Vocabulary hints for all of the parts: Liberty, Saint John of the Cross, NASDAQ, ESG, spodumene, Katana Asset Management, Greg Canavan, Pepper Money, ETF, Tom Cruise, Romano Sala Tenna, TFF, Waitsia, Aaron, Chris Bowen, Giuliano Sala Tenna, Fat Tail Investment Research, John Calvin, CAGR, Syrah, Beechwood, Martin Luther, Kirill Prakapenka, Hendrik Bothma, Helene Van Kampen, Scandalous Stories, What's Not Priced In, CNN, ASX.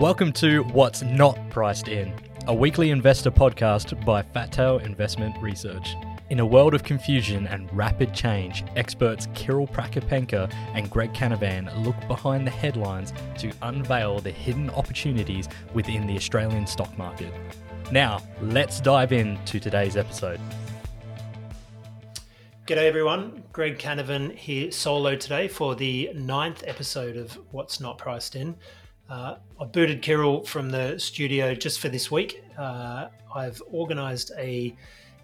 Welcome to What's Not Priced In, a weekly investor podcast by Fat Tail Investment Research. In a world of confusion and rapid change, experts Kirill Prakapenka and Greg Canavan look behind the headlines to unveil the hidden opportunities within the Australian stock market. Now, let's dive into today's episode. G'day everyone, Greg Canavan here solo today for the 9th episode of What's Not Priced In. I booted Kirill from the studio just for this week. I've organised an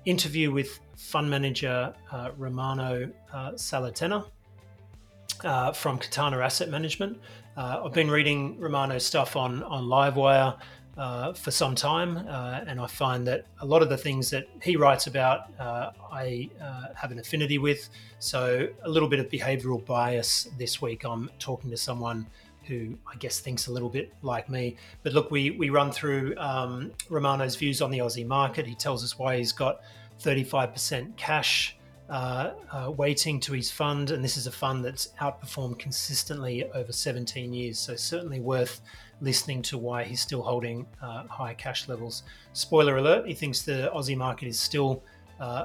interview with fund manager Romano Sala Tenna from Katana Asset Management. I've been reading Romano's stuff on Livewire for some time, and I find that a lot of the things that he writes about I have an affinity with. So a little bit of behavioural bias this week. I'm talking to someone who I guess thinks a little bit like me. But look, we run through Romano's views on the Aussie market. He tells us why he's got 35% cash weighting to his fund, and this is a fund that's outperformed consistently over 17 years. So certainly worth listening to why he's still holding high cash levels. Spoiler alert, he thinks the Aussie market is still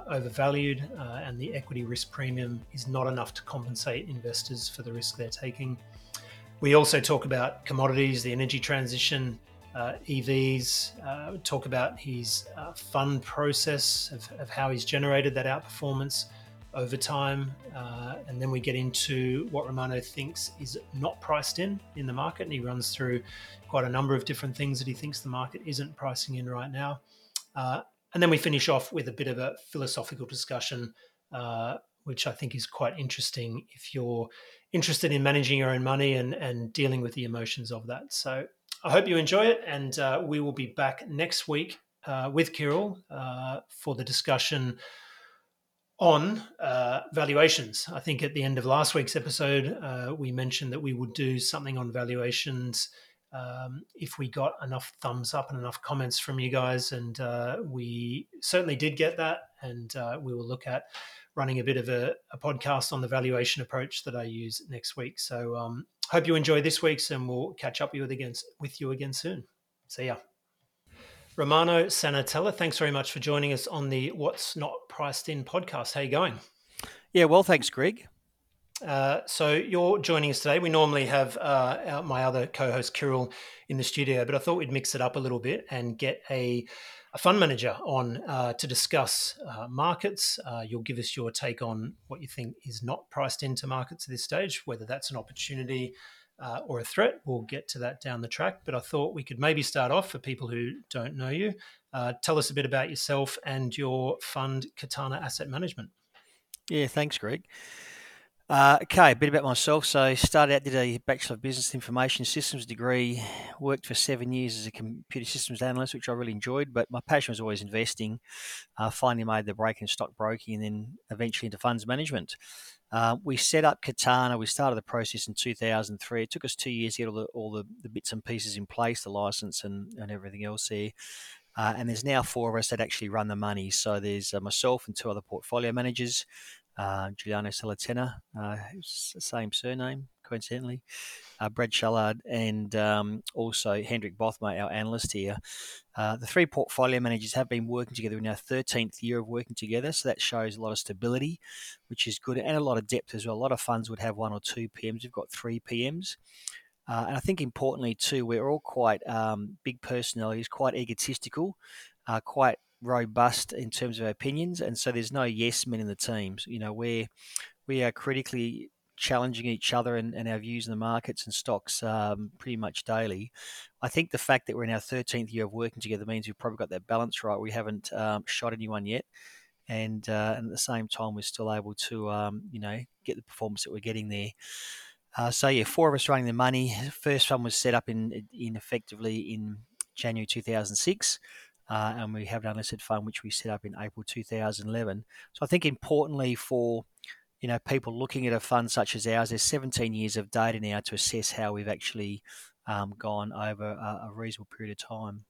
overvalued and the equity risk premium is not enough to compensate investors for the risk they're taking. We also talk about commodities, the energy transition, EVs, talk about his fund process of how he's generated that outperformance over time. And then we get into what Romano thinks is not priced in the market. And he runs through quite a number of different things that he thinks the market isn't pricing in right now. And then we finish off with a bit of a philosophical discussion, which I think is quite interesting if you're interested in managing your own money and dealing with the emotions of that. So I hope you enjoy it. And we will be back next week with Kirill for the discussion on valuations. I think at the end of last week's episode, we mentioned that we would do something on valuations if we got enough thumbs up and enough comments from you guys. And we certainly did get that. And we will look at running a bit of a podcast on the valuation approach that I use next week. So hope you enjoy this week's, and we'll catch up with you again soon. See ya. Romano Sala Tenna, thanks very much for joining us on the What's Not Priced In podcast. How are you going? Yeah, well, thanks, Greg. So you're joining us today. We normally have my other co-host, Kirill, in the studio, but I thought we'd mix it up a little bit and get a fund manager on to discuss markets. You'll give us your take on what you think is not priced into markets at this stage, whether that's an opportunity or a threat. We'll get to that down the track. But I thought we could maybe start off, for people who don't know you, tell us a bit about yourself and your fund, Katana Asset Management. Yeah, thanks, Greg. Okay, a bit about myself. So started out, did a Bachelor of Business Information Systems degree, worked for 7 years as a computer systems analyst, which I really enjoyed, but my passion was always investing. Finally made the break in stockbroking and then eventually into funds management. We set up Katana. We started the process in 2003. It took us 2 years to get all the bits and pieces in place, the license and everything else there. And there's now four of us that actually run the money. So there's myself and two other portfolio managers, Giuliano Sala Tenna, same surname, coincidentally, Brad Shallard, and also Hendrik Bothma, our analyst here. The three portfolio managers have been working together in our 13th year of working together, so that shows a lot of stability, which is good, and a lot of depth as well. A lot of funds would have one or two PMs. We've got three PMs. And I think importantly too, we're all quite big personalities, quite egotistical, quite robust in terms of opinions, and so there's no yes men in the teams. You know, we are critically challenging each other and our views in the markets and stocks pretty much daily. I think the fact that we're in our 13th year of working together means we've probably got that balance right. We haven't shot anyone yet, and at the same time we're still able to get the performance that we're getting there. So yeah, four of us running the money. First one was set up in effectively in January 2006. And we have an unlisted fund which we set up in April 2011. So I think importantly for people looking at a fund such as ours, there's 17 years of data now to assess how we've actually gone over a reasonable period of time.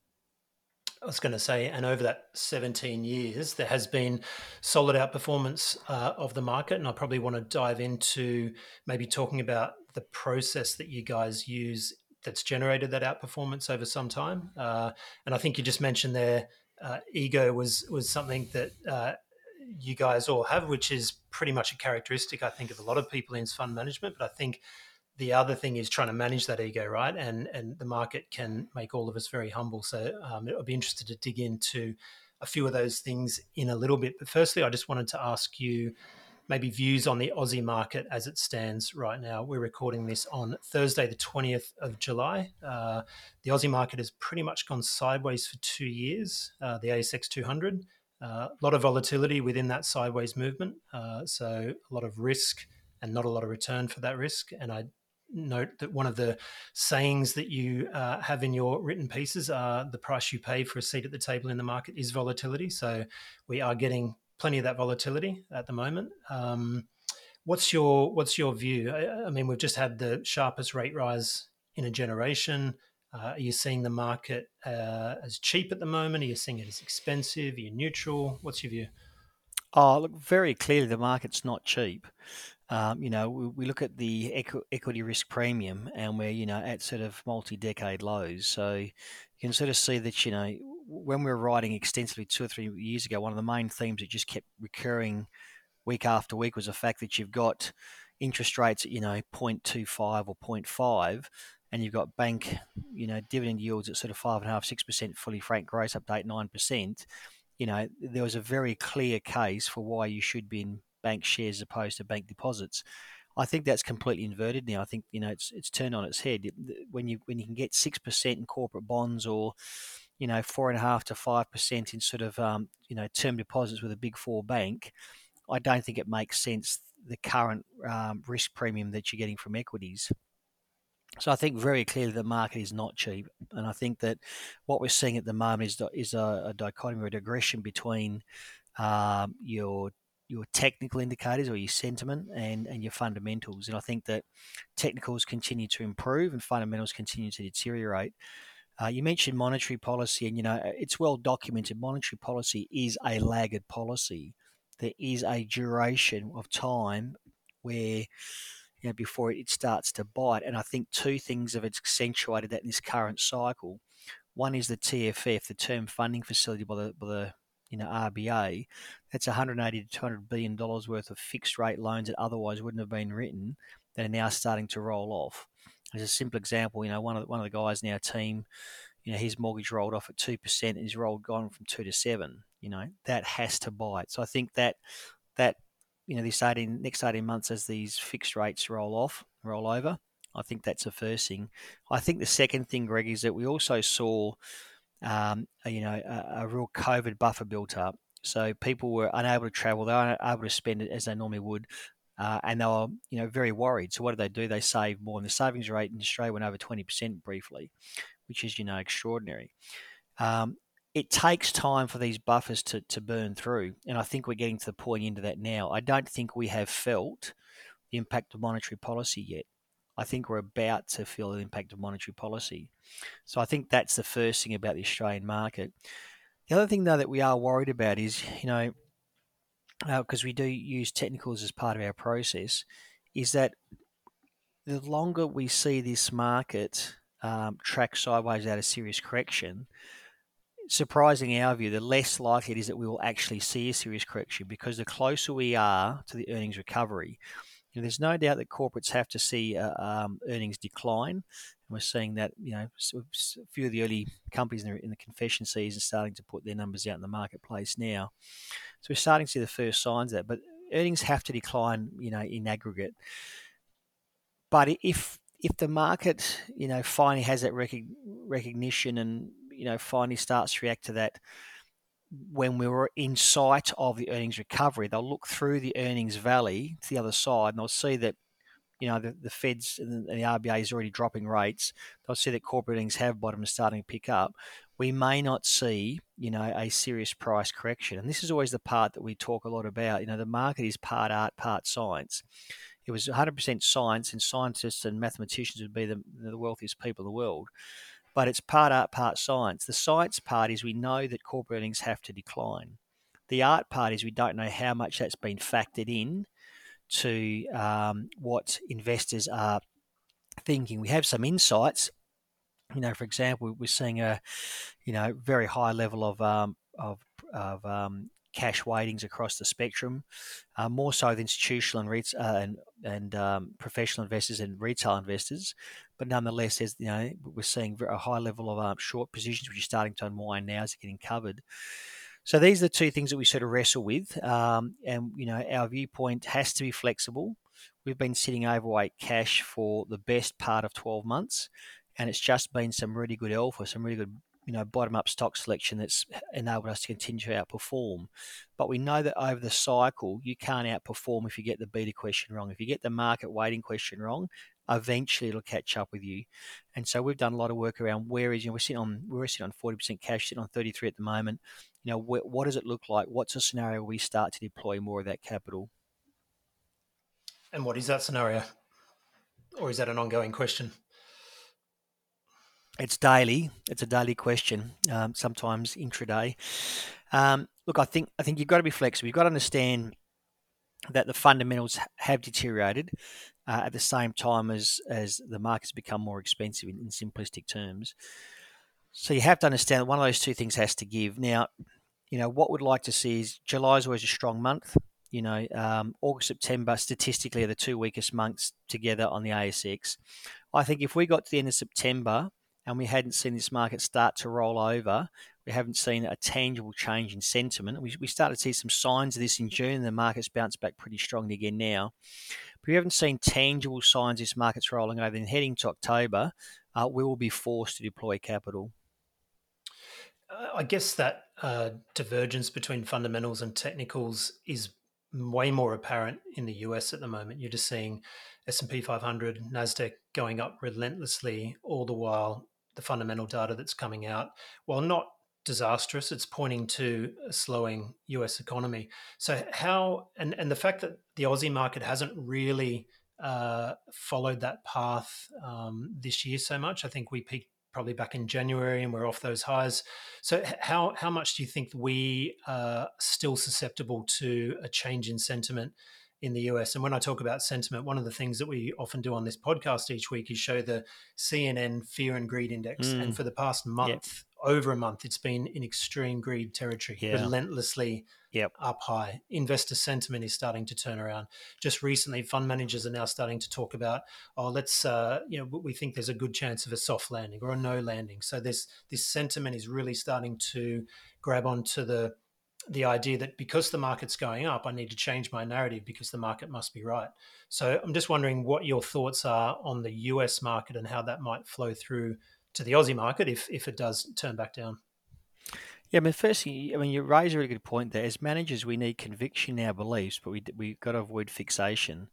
I was going to say, and over that 17 years, there has been solid outperformance of the market, and I probably want to dive into maybe talking about the process that you guys use that's generated that outperformance over some time. And I think you just mentioned there, ego was something that you guys all have, which is pretty much a characteristic, I think, of a lot of people in fund management. But I think the other thing is trying to manage that ego, right? And the market can make all of us very humble. So I'd be interested to dig into a few of those things in a little bit. But firstly, I just wanted to ask you maybe views on the Aussie market as it stands right now. We're recording this on Thursday, the 20th of July. The Aussie market has pretty much gone sideways for 2 years, the ASX 200. A lot of volatility within that sideways movement. So a lot of risk and not a lot of return for that risk. And I note that one of the sayings that you have in your written pieces are the price you pay for a seat at the table in the market is volatility. So we are getting plenty of that volatility at the moment. What's your view? I mean, we've just had the sharpest rate rise in a generation. Are you seeing the market as cheap at the moment? Are you seeing it as expensive? Are you neutral? What's your view? Oh, look, very clearly the market's not cheap. We look at the equity risk premium and we're, at sort of multi-decade lows. So you can sort of see that, when we were writing extensively 2 or 3 years ago, one of the main themes that just kept recurring week after week was the fact that you've got interest rates at, 0.25 or 0.5, and you've got bank, dividend yields at sort of 5.5%, 6%, fully franked gross up to 8-9%. There was a very clear case for why you should be in bank shares as opposed to bank deposits. I think that's completely inverted now. I think, it's turned on its head. When you can get 6% in corporate bonds or, 4.5% to 5% in sort of, term deposits with a big four bank, I don't think it makes sense, the current risk premium that you're getting from equities. So I think very clearly the market is not cheap. And I think that what we're seeing at the moment is a dichotomy or a digression between your technical indicators or your sentiment and your fundamentals. And I think that technicals continue to improve and fundamentals continue to deteriorate. You mentioned monetary policy and, it's well documented. Monetary policy is a laggard policy. There is a duration of time where, before it starts to bite. And I think two things have accentuated that in this current cycle. One is the TFF, the Term Funding Facility by the RBA. That's $180 to $200 billion worth of fixed rate loans that otherwise wouldn't have been written that are now starting to roll off. As a simple example, one of the guys in our team, his mortgage rolled off at 2% and his gone from 2 to 7. That has to bite. So I think that this next 18 months as these fixed rates roll over, I think that's the first thing. I think the second thing, Greg, is that we also saw a real COVID buffer built up. So people were unable to travel, they were unable to spend it as they normally would, and they were, very worried. So what do? They save more, and the savings rate in Australia went over 20% briefly, which is, extraordinary. It takes time for these buffers to burn through, and I think we're getting to the point into that now. I don't think we have felt the impact of monetary policy yet. I think we're about to feel the impact of monetary policy. So I think that's the first thing about the Australian market. The other thing, though, that we are worried about is, because we do use technicals as part of our process, is that the longer we see this market track sideways out of serious correction, surprising our view, the less likely it is that we will actually see a serious correction, because the closer we are to the earnings recovery, there's no doubt that corporates have to see earnings decline, and we're seeing that. A few of the early companies in the confession season starting to put their numbers out in the marketplace now. So we're starting to see the first signs of that. But earnings have to decline, in aggregate. But if the market, finally has that recognition and finally starts to react to that, when we were in sight of the earnings recovery, they'll look through the earnings valley to the other side and they'll see that, the Feds and the RBA is already dropping rates. They'll see that corporate earnings have bottomed and starting to pick up. We may not see, a serious price correction. And this is always the part that we talk a lot about. The market is part art, part science. It was 100% science, and scientists and mathematicians would be the wealthiest people in the world. But it's part art, part science. The science part is we know that corporate earnings have to decline. The art part is we don't know how much that's been factored in to what investors are thinking. We have some insights You know, for example, we're seeing a, you know, very high level of cash weightings across the spectrum, more so with institutional and professional investors and retail investors. But nonetheless, as you know, we're seeing a high level of short positions, which are starting to unwind now as it's getting covered. So these are the two things that we sort of wrestle with, and you know, our viewpoint has to be flexible. We've been sitting overweight cash for the best part of 12 months. And it's just been some really good alpha, some really good, you know, bottom-up stock selection that's enabled us to continue to outperform. But we know that over the cycle, you can't outperform if you get the beta question wrong. If you get the market weighting question wrong, eventually it'll catch up with you. And so we've done a lot of work around where is, you know, we're sitting on 40% cash, sitting on 33 at the moment. You know, what does it look like? What's a scenario where we start to deploy more of that capital? And what is that scenario? Or is that an ongoing question? It's daily. It's a daily question, sometimes intraday. Look, I think you've got to be flexible. You've got to understand that the fundamentals have deteriorated at the same time as the market's become more expensive in simplistic terms. So you have to understand that one of those two things has to give. Now, you know, what we'd like to see is July is always a strong month. You know, August, September, statistically are the two weakest months together on the ASX. I think if we got to the end of September and we hadn't seen this market start to roll over, we haven't seen a tangible change in sentiment. We started to see some signs of this in June, and the market's bounced back pretty strongly again now. But we haven't seen tangible signs this market's rolling over, and heading to October, we will be forced to deploy capital. I guess that divergence between fundamentals and technicals is way more apparent in the US at the moment. You're just seeing S&P 500, NASDAQ going up relentlessly, all the while the fundamental data that's coming out, while not disastrous, it's pointing to a slowing US economy. So how, and the fact that the Aussie market hasn't really followed that path this year so much, I think we peaked probably back in January and we're off those highs. So how much do you think we are still susceptible to a change in sentiment in the US? And when I talk about sentiment, one of the things that we often do on this podcast each week is show the CNN Fear and Greed Index. And for the past month, over a month, it's been in extreme greed territory, relentlessly up high. Investor sentiment is starting to turn around. Just recently, fund managers are now starting to talk about, we think there's a good chance of a soft landing or a no landing. So this sentiment is really starting to grab onto the idea that because the market's going up, I need to change my narrative because the market must be right. So I'm just wondering what your thoughts are on the US market and how that might flow through to the Aussie market if it does turn back down. Yeah, I mean, firstly, you raise a really good point there. As managers, we need conviction in our beliefs, but we've got to avoid fixation.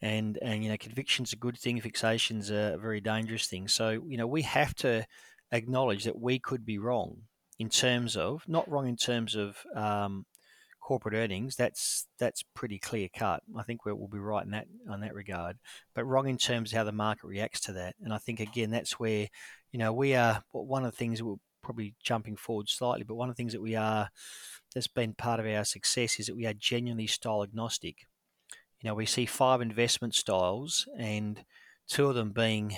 And you know, conviction's a good thing. Fixation's a very dangerous thing. So, you know, we have to acknowledge that we could be wrong in terms of, not wrong in terms of corporate earnings. That's pretty clear cut. I think we'll be right in that on that regard, but wrong in terms of how the market reacts to that. And I think, again, that's where, you know, we are, one of the things we're probably jumping forward slightly, but one of the things that we are, that's been part of our success, is that we are genuinely style agnostic. You know, we see 5 investment styles, and 2 of them being,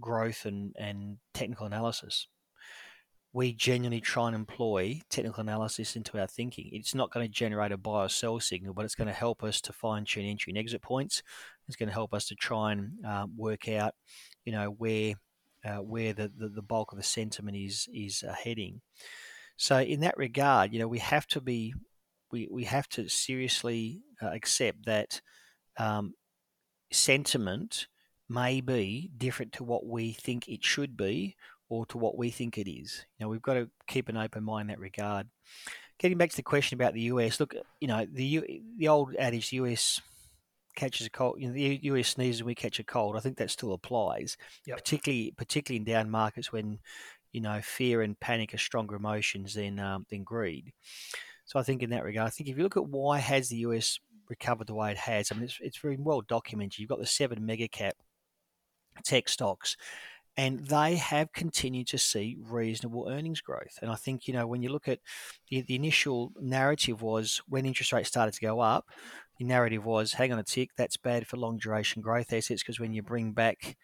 growth and technical analysis. We genuinely try and employ technical analysis into our thinking. It's not going to generate a buy or sell signal, but it's going to help us to fine-tune entry and exit points. It's going to help us to try and work out, you know, where the bulk of the sentiment is heading. So in that regard, you know, we have to seriously accept that sentiment may be different to what we think it should be, or to what we think it is. You know, we've got to keep an open mind in that regard. Getting back to the question about the US, look, you know, the old adage, the US catches a cold, you know, the US sneezes and we catch a cold. I think that still applies, particularly in down markets when, you know, fear and panic are stronger emotions than greed. So I think in that regard, I think if you look at why has the US recovered the way it has, I mean, it's very well documented. You've got the 7 mega cap tech stocks, and they have continued to see reasonable earnings growth. And I think, you know, when you look at the initial narrative was when interest rates started to go up, the narrative was, hang on a tick, that's bad for long duration growth assets, because when you bring back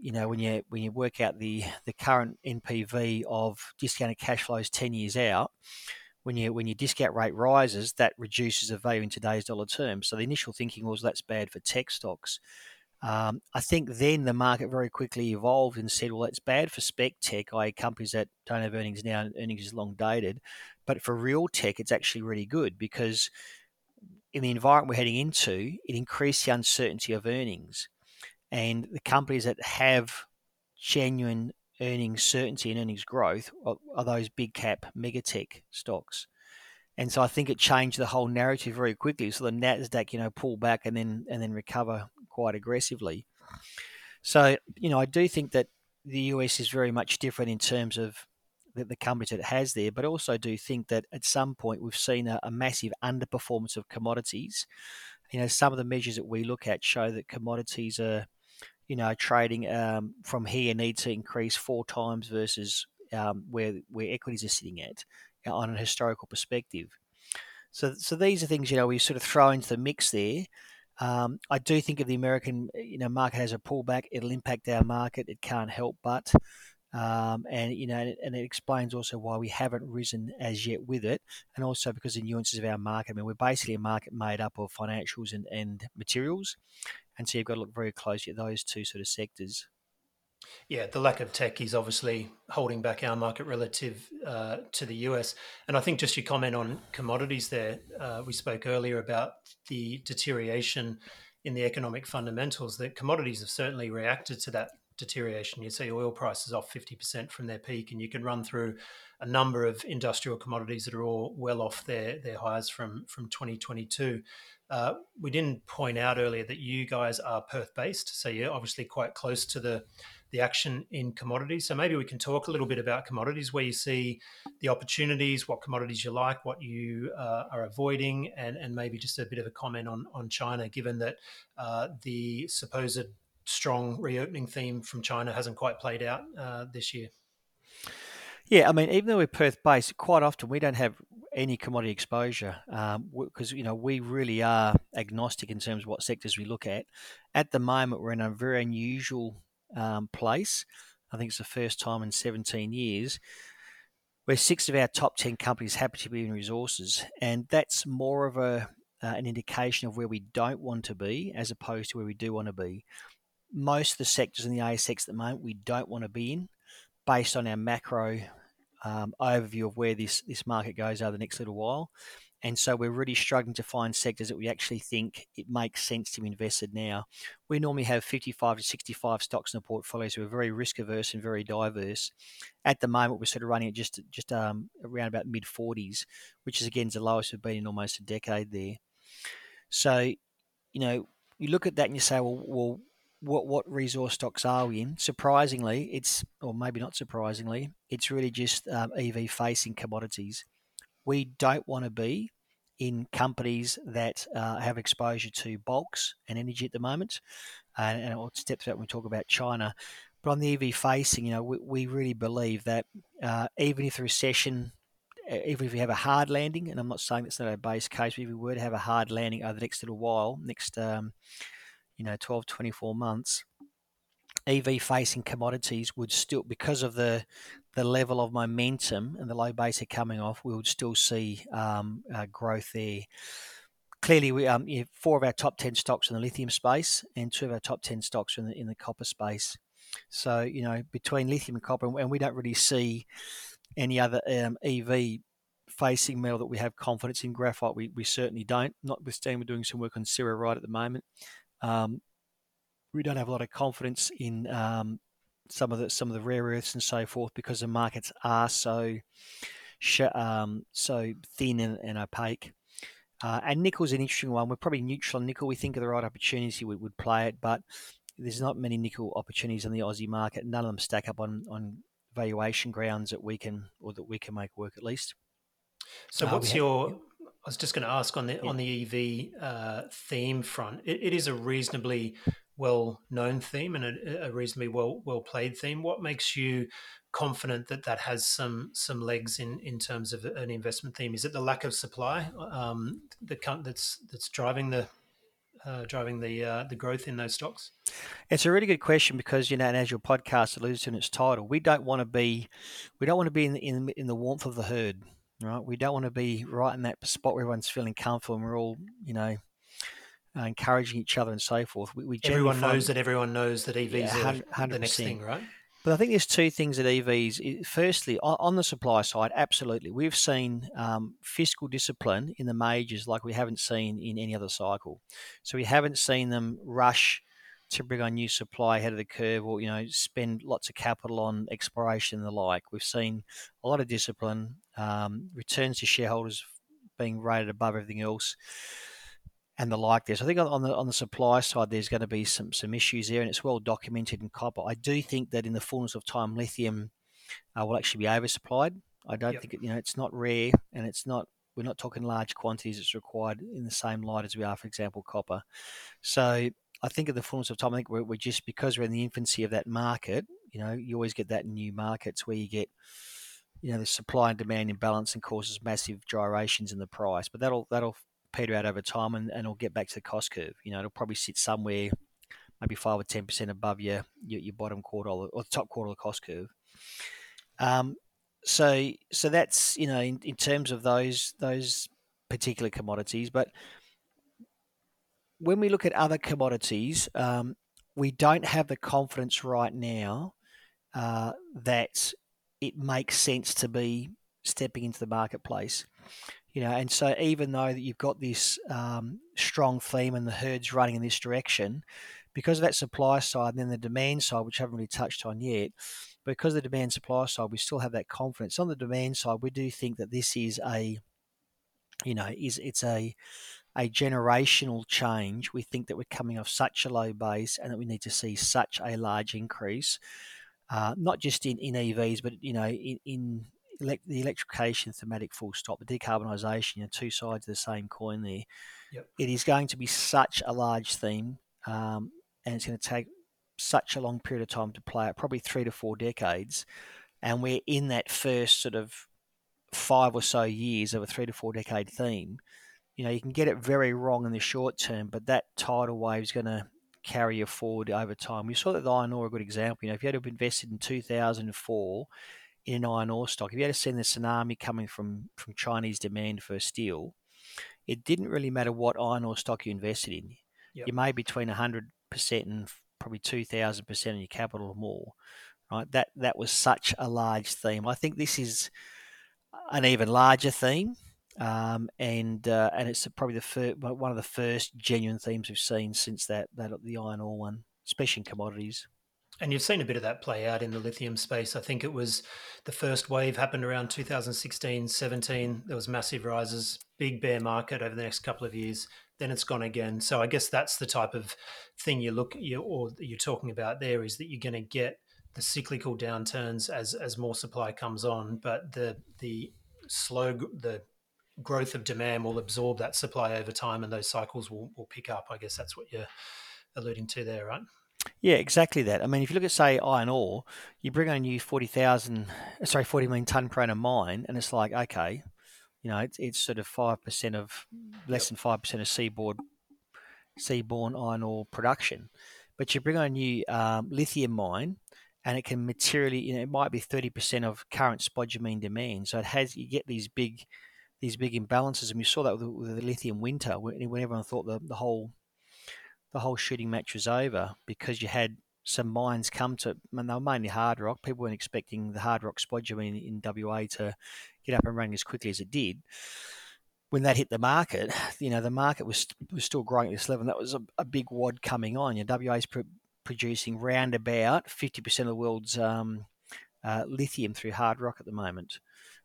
you know, when you work out the current NPV of discounted cash flows 10 years out, when your discount rate rises, that reduces the value in today's dollar terms. So the initial thinking was that's bad for tech stocks. I think then the market very quickly evolved and said, well, that's bad for spec tech, i.e. companies that don't have earnings now and earnings is long dated. But for real tech, it's actually really good because in the environment we're heading into, it increased the uncertainty of earnings. And the companies that have genuine earnings certainty and earnings growth are those big cap mega tech stocks. And so I think it changed the whole narrative very quickly. So the NASDAQ, pull back and then recover quite aggressively. So, I do think that the US is very much different in terms of the companies that it has there, but also I do think that at some point we've seen a massive underperformance of commodities. Some of the measures that we look at show that commodities are, trading from here needs to increase 4 times versus where equities are sitting at on a historical perspective. So these are things, we sort of throw into the mix there. I do think if the American, market has a pullback, it'll impact our market. It can't help but. And it explains also why we haven't risen as yet with it, and also because of the nuances of our market. We're basically a market made up of financials and materials. And so you've got to look very closely at those two sort of sectors. Yeah, the lack of tech is obviously holding back our market relative to the US. And I think just your comment on commodities there, we spoke earlier about the deterioration in the economic fundamentals, that commodities have certainly reacted to that deterioration. You see oil prices off 50% from their peak, and you can run through a number of industrial commodities that are all well off their highs from 2022. We didn't point out earlier that you guys are Perth-based, so you're obviously quite close to the action in commodities. So maybe we can talk a little bit about commodities, where you see the opportunities, what commodities you like, what you are avoiding, and maybe just a bit of a comment on China, given that the supposed strong reopening theme from China hasn't quite played out this year. Yeah, even though we're Perth-based, quite often we don't have any commodity exposure because, we really are agnostic in terms of what sectors we look at. At the moment, we're in a very unusual place. I think it's the first time in 17 years where 6 of our top 10 companies happen to be in resources, and that's more of an indication of where we don't want to be as opposed to where we do want to be. Most of the sectors in the ASX at the moment we don't want to be in based on our macro overview of where this market goes over the next little while. And so we're really struggling to find sectors that we actually think it makes sense to be invested now. We normally have 55 to 65 stocks in the portfolio, so we're very risk averse and very diverse. At the moment, we're sort of running at just around about mid-40s, which is, again, the lowest we've been in almost a decade there. So, you look at that and you say, well, what resource stocks are we in? Surprisingly, or maybe not surprisingly, it's really just EV-facing commodities. We don't want to be in companies that have exposure to bulks and energy at the moment. And I'll step to that when we talk about China. But on the EV facing, we really believe that even if the recession, even if we have a hard landing, and I'm not saying that's not our base case, but if we were to have a hard landing over the next little while, 12, 24 months, EV-facing commodities would still, because of the level of momentum and the low base are coming off, we would still see growth there. Clearly, we 4 of our top 10 stocks in the lithium space and 2 of our top 10 stocks in the copper space. So, between lithium and copper, and we don't really see any other EV-facing metal that we have confidence in. Graphite, we certainly don't, notwithstanding we're doing some work on Syrah right at the moment. We don't have a lot of confidence in some of the rare earths and so forth because the markets are so thin and opaque. And nickel's an interesting one. We're probably neutral on nickel. We think of the right opportunity, we would play it, but there's not many nickel opportunities in the Aussie market. None of them stack up on valuation grounds that we can make work at least. So I was just going to ask on the EV theme front, it is a reasonably well-known theme and a reasonably well-played theme. What makes you confident that has some legs in terms of an investment theme? Is it the lack of supply that's driving the driving the growth in those stocks? It's a really good question because, you know, and as your podcast alludes to in its title, we don't want to be in the warmth of the herd, right? We don't want to be right in that spot where everyone's feeling comfortable and we're all, you know, encouraging each other and so forth. Everyone knows that EVs are the next thing, right? But I think there's two things at EVs. Firstly, on the supply side, absolutely. We've seen fiscal discipline in the majors like we haven't seen in any other cycle. So we haven't seen them rush to bring on new supply ahead of the curve or, you know, spend lots of capital on exploration and the like. We've seen a lot of discipline, returns to shareholders being rated above everything else and the like there. So I think on the supply side, there's going to be some issues there, and it's well documented in copper. I do think that in the fullness of time, lithium will actually be oversupplied. I don't think, you know, it's not rare, and it's not, we're not talking large quantities. It's required in the same light as we are, for example, copper. So I think in the fullness of time, I think we're just, because we're in the infancy of that market, you know, you always get that in new markets where you get, you know, the supply and demand imbalance and causes massive gyrations in the price, but that'll peter out over time, and it'll get back to the cost curve. You know, it'll probably sit somewhere maybe 5 or 10% above your bottom quartile or top quartile of the cost curve. So that's, you know, in terms of those particular commodities. But when we look at other commodities, we don't have the confidence right now that it makes sense to be stepping into the marketplace. You know, and so even though that you've got this strong theme and the herd's running in this direction, because of that supply side and then the demand side, which I haven't really touched on yet, because of the demand supply side, we still have that confidence. On the demand side, we do think that this is a generational change. We think that we're coming off such a low base and that we need to see such a large increase, not just in EVs, but, you know, in the electrification thematic, full stop, the decarbonisation, you know, two sides of the same coin there. Yep. It is going to be such a large theme, and it's going to take such a long period of time to play out, probably 3 to 4 decades. And we're in that first sort of 5 or so years of a 3 to 4 decade theme. You know, you can get it very wrong in the short term, but that tidal wave is going to carry you forward over time. We saw that the iron ore, a good example. You know, if you had to have invested in 2004, in an iron ore stock, if you had seen the tsunami coming from Chinese demand for steel, it didn't really matter what iron ore stock you invested in. Yep. You made between 100% and probably 2,000% on your capital or more, right? That was such a large theme. I think this is an even larger theme, and it's probably one of the first genuine themes we've seen since that the iron ore one, especially in commodities. And you've seen a bit of that play out in the lithium space. I think it was the first wave happened around 2016, 17. There was massive rises, big bear market over the next couple of years. Then it's gone again. So I guess that's the type of thing you're talking about there, is that you're going to get the cyclical downturns as more supply comes on, but the growth of demand will absorb that supply over time, and those cycles will pick up. I guess that's what you're alluding to there, right? Yeah, exactly that. I mean, if you look at, say, iron ore, you bring on a new 40 million tonne per annum mine, and it's like, okay, you know, it's sort of 5% of, less than 5% of seaborne iron ore production. But you bring on a new lithium mine, and it can materially, you know, it might be 30% of current spodumene demand. So you get these big imbalances, and we saw that with the lithium winter, when everyone thought the whole shooting match was over, because you had some mines come to, and they were mainly hard rock. People weren't expecting the hard rock spodumene in WA to get up and running as quickly as it did. When that hit the market, you know, the market was still growing at this level. And that was a big wad coming on. You know, WA's producing round about 50% of the world's lithium through hard rock at the moment,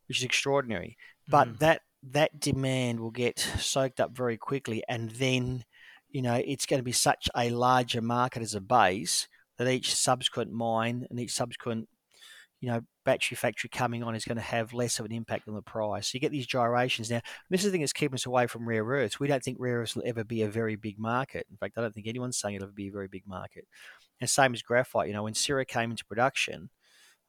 which is extraordinary. But that demand will get soaked up very quickly, and then, you know, it's going to be such a larger market as a base that each subsequent mine and each subsequent, you know, battery factory coming on is going to have less of an impact on the price. So you get these gyrations. Now, this is the thing that's keeping us away from rare earths. We don't think rare earths will ever be a very big market. In fact, I don't think anyone's saying it'll ever be a very big market. And same as graphite. You know, when Syrah came into production,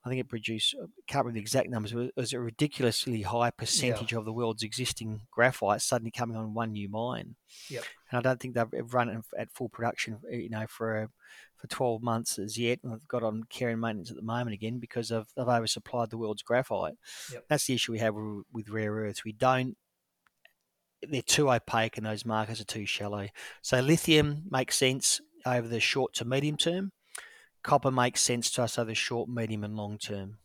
I think it produced, I can't remember the exact numbers, but it was a ridiculously high percentage of the world's existing graphite suddenly coming on one new mine. Yep. And I don't think they've run it at full production, you know, for 12 months as yet. And they've got on care and maintenance at the moment again because they've oversupplied the world's graphite. Yep. That's the issue we have with rare earths. We don't, they're too opaque and those markers are too shallow. So lithium makes sense over the short to medium term. Copper makes sense to us over the short, medium, and long term.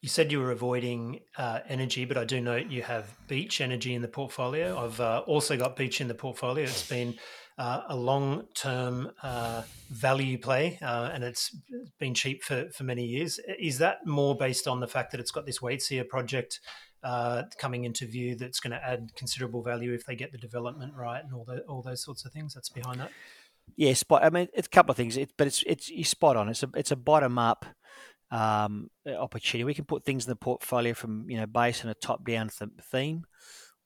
You said you were avoiding energy, but I do note you have Beach Energy in the portfolio. I've also got Beach in the portfolio. It's been a long-term value play, and it's been cheap for many years. Is that more based on the fact that it's got this Waitsia project coming into view that's going to add considerable value if they get the development right and all those sorts of things that's behind that? Yes, but I mean it's a couple of things, but it's you're spot on. It's a bottom up opportunity. We can put things in the portfolio from based on a top down theme,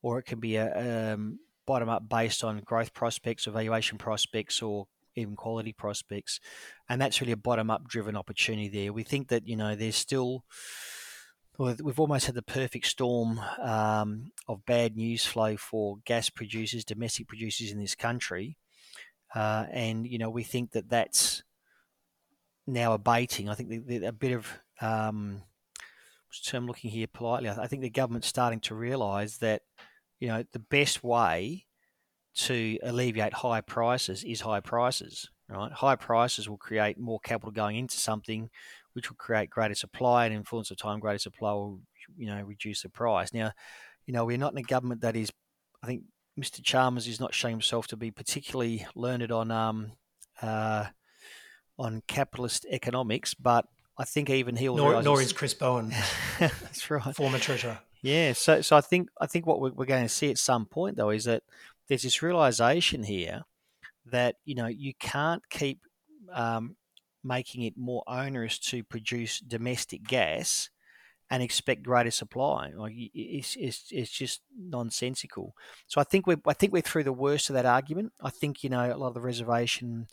or it can be a bottom up based on growth prospects, valuation prospects, or even quality prospects, and that's really a bottom up driven opportunity. There, we think that there's still. We've almost had the perfect storm of bad news flow for gas producers, domestic producers in this country. And, we think that that's now abating. I think a bit of, what's the term looking here politely, I think the government's starting to realise that, the best way to alleviate high prices is high prices, right? High prices will create more capital going into something, which will create greater supply and influence of time. Greater supply will, reduce the price. Now, we're not in a government that is, I think, Mr. Chalmers is not showing himself to be particularly learned on capitalist economics, but I think even he'll realise. Nor is Chris Bowen. That's right, former treasurer. Yeah, so I think what we're going to see at some point though is that there's this realisation here that you can't keep making it more onerous to produce domestic gas and expect greater supply. It's just nonsensical. So I think we're through the worst of that argument. I think a lot of the reservation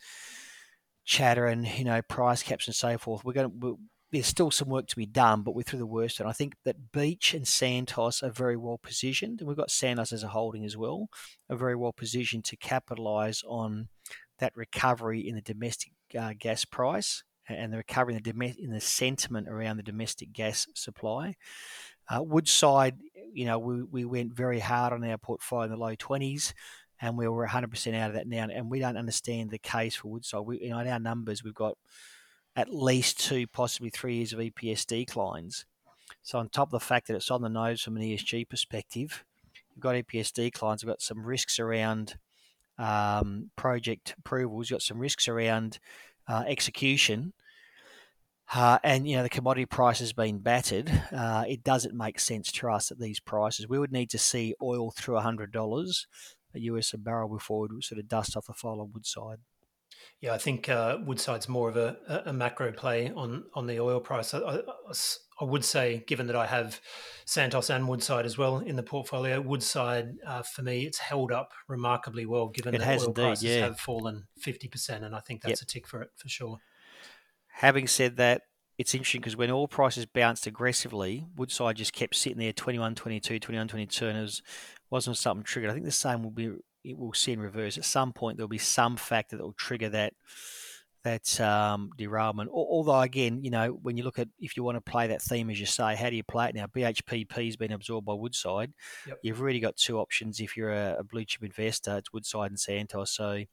chatter and price caps and so forth. There's still some work to be done, but we're through the worst. And I think that Beach and Santos are very well positioned, and we've got Santos as a holding as well, are very well positioned to capitalise on that recovery in the domestic gas price. And the recovery in the sentiment around the domestic gas supply. Woodside, we went very hard on our portfolio in the low 20s, and we were 100% out of that now. And we don't understand the case for Woodside. In our numbers, we've got at least 2, possibly 3 years of EPS declines. So on top of the fact that it's on the nose from an ESG perspective, you've got EPS declines. We've got some risks around project approvals. You've got some risks around execution. And, the commodity price has been battered. It doesn't make sense to us at these prices. We would need to see oil through $100 a US a barrel before we would sort of dust off the file on Woodside. Yeah, I think Woodside's more of a macro play on the oil price. I would say, given that I have Santos and Woodside as well in the portfolio, Woodside, for me, it's held up remarkably well, given that oil prices have fallen 50%, and I think that's a tick for it for sure. Having said that, it's interesting because when oil prices bounced aggressively, Woodside just kept sitting there, 21.22, and it wasn't something triggered. I think the same we'll see in reverse. At some point, there'll be some factor that will trigger that derailment. Although, again, when you look at, if you want to play that theme, as you say, how do you play it now? BHPP has been absorbed by Woodside. Yep. You've really got two options if you're a blue chip investor. It's Woodside and Santos. So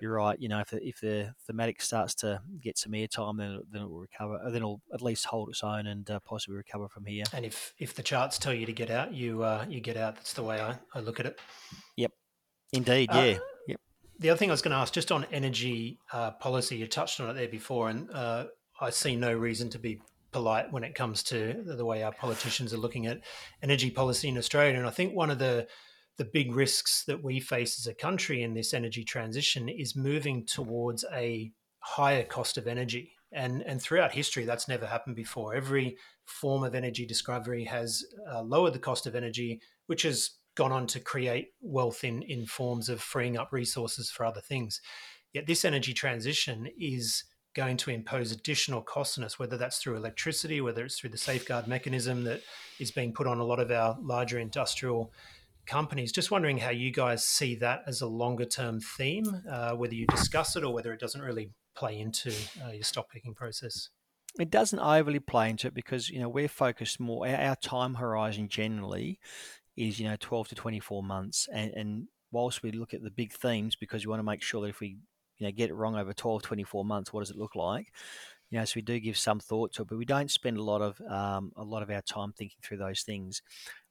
You're right. If the thematic starts to get some airtime, then it will recover. Then it'll at least hold its own and possibly recover from here. And if the charts tell you to get out, you get out. That's the way I look at it. Yep. Indeed. Yeah. Yep. The other thing I was going to ask, just on energy policy, you touched on it there before, and I see no reason to be polite when it comes to the way our politicians are looking at energy policy in Australia. And I think one of the big risks that we face as a country in this energy transition is moving towards a higher cost of energy. And throughout history, that's never happened before. Every form of energy discovery has lowered the cost of energy, which is gone on to create wealth in forms of freeing up resources for other things. Yet this energy transition is going to impose additional costs on us, whether that's through electricity, whether it's through the safeguard mechanism that is being put on a lot of our larger industrial companies. Just wondering how you guys see that as a longer term theme, whether you discuss it or whether it doesn't really play into your stock picking process. It doesn't overly play into it because, you know, we're focused more, our time horizon generally is, you know, 12 to 24 months. And whilst we look at the big themes, because we want to make sure that if we, you know, get it wrong over 12, 24 months, what does it look like? You know, so we do give some thought to it, but we don't spend a lot of our time thinking through those things.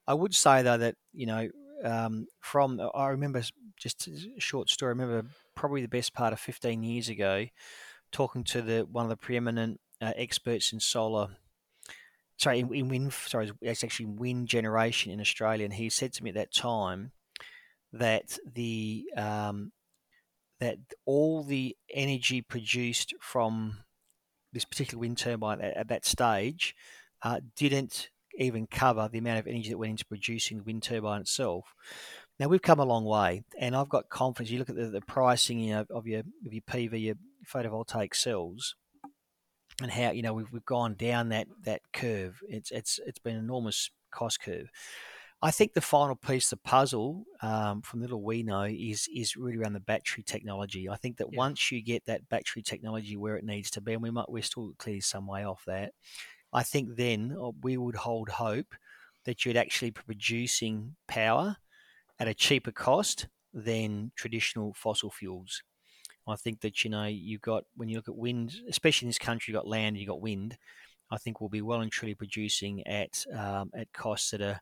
I would say though that, you know, I remember just a short story. I remember probably the best part of 15 years ago, talking to one of the preeminent experts in wind generation in Australia, and he said to me at that time that that all the energy produced from this particular wind turbine at that stage didn't even cover the amount of energy that went into producing the wind turbine itself. Now, we've come a long way, and I've got confidence. You look at the pricing, you know, of your PV, your photovoltaic cells, and how, you know, we've gone down that curve. It's been an enormous cost curve. I think the final piece of the puzzle, from little we know, is really around the battery technology. I think that once you get that battery technology where it needs to be, and we're still clearly some way off that, I think then we would hold hope that you'd actually be producing power at a cheaper cost than traditional fossil fuels. I think that, you know, you've got, when you look at wind, especially in this country, you've got land, you've got wind, I think we'll be well and truly producing at costs that are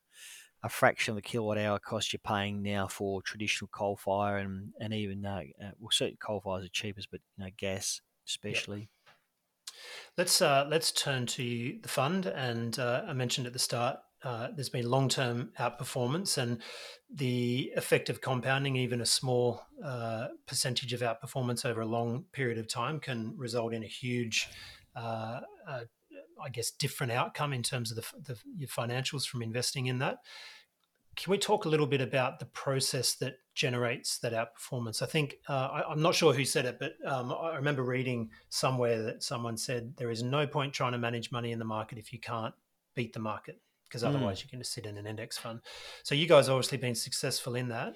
a fraction of the kilowatt hour cost you're paying now for traditional coal fire and even, certainly coal fires are cheapest, but, you know, gas especially. Yep. Let's turn to the fund. And I mentioned at the start, there's been long-term outperformance, and the effect of compounding, even a small percentage of outperformance over a long period of time, can result in a huge, different outcome in terms of your financials from investing in that. Can we talk a little bit about the process that generates that outperformance? I think, I'm not sure who said it, but I remember reading somewhere that someone said there is no point trying to manage money in the market if you can't beat the market, because otherwise you're going to sit in an index fund. So you guys obviously been successful in that,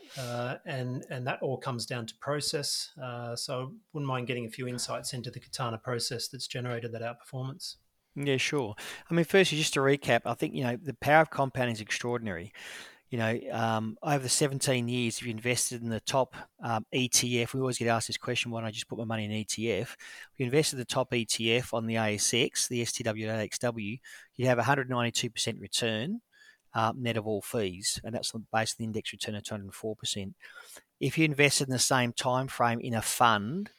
and that all comes down to process. So I wouldn't mind getting a few insights into the Katana process that's generated that outperformance. Yeah, sure. I mean, firstly, just to recap, I think, you know, the power of compounding is extraordinary. You know, over the 17 years, if you invested in the top ETF, we always get asked this question, why don't I just put my money in ETF? If you invested in the top ETF on the ASX, the STW and AXW, you'd have 192% return net of all fees, and that's based on the index return of 204%. If you invested in the same time frame in a fund,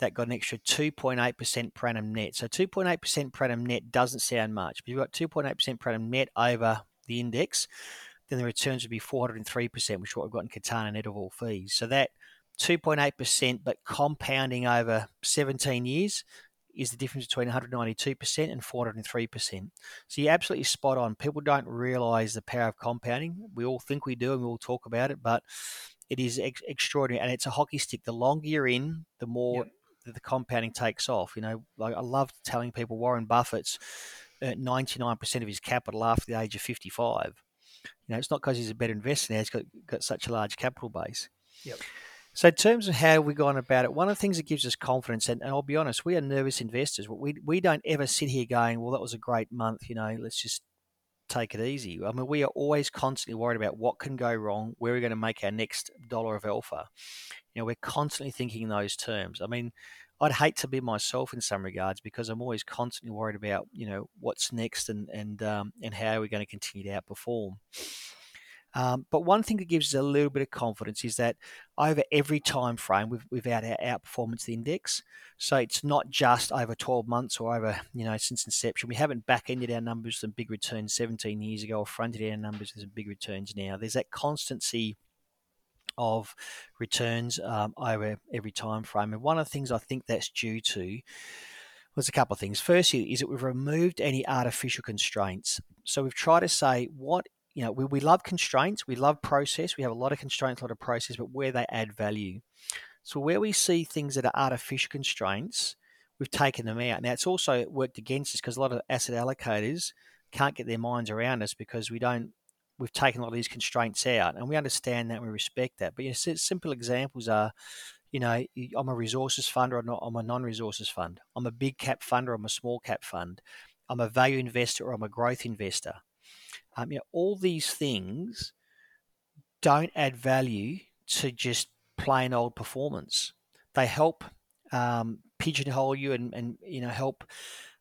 that got an extra 2.8% per annum net. So 2.8% per annum net doesn't sound much, but you've got 2.8% per annum net over the index, then the returns would be 403%, which is what we've got in Katana, net of all fees. So that 2.8%, but compounding over 17 years, is the difference between 192% and 403%. So you're absolutely spot on. People don't realise the power of compounding. We all think we do, and we all talk about it, but it is extraordinary, and it's a hockey stick. The longer you're in, the more... Yep. The compounding takes off. You know, like I love telling people Warren Buffett's earned 99% of his capital after the age of 55. You know, it's not because he's a better investor now, he's got such a large capital base. Yep. So in terms of how we've gone about it, one of the things that gives us confidence, and I'll be honest, we are nervous investors. We don't ever sit here going, well, that was a great month, you know, let's just take it easy. I mean, we are always constantly worried about what can go wrong, where we're going to make our next dollar of alpha. You know, we're constantly thinking in those terms. I mean, I'd hate to be myself in some regards because I'm always constantly worried about, you know, what's next and how we're going to continue to outperform. But one thing that gives us a little bit of confidence is that over every time frame, we've outperformed the index. So it's not just over 12 months or over, you know, since inception. We haven't back-ended our numbers with some big returns 17 years ago or fronted our numbers with some big returns now. There's that constancy of returns over every time frame. And one of the things I think that's due to was a couple of things. Firstly, is that we've removed any artificial constraints. So we've tried to say what, you know, we love constraints, we love process, we have a lot of constraints, a lot of process, but where they add value. So where we see things that are artificial constraints, we've taken them out. Now, it's also worked against us because a lot of asset allocators can't get their minds around us because we've taken a lot of these constraints out, and we understand that and we respect that. But simple examples are, I'm a resources fund or I'm a non-resources fund. I'm a big cap fund or I'm a small cap fund. I'm a value investor or I'm a growth investor. All these things don't add value to just plain old performance. They help pigeonhole you and help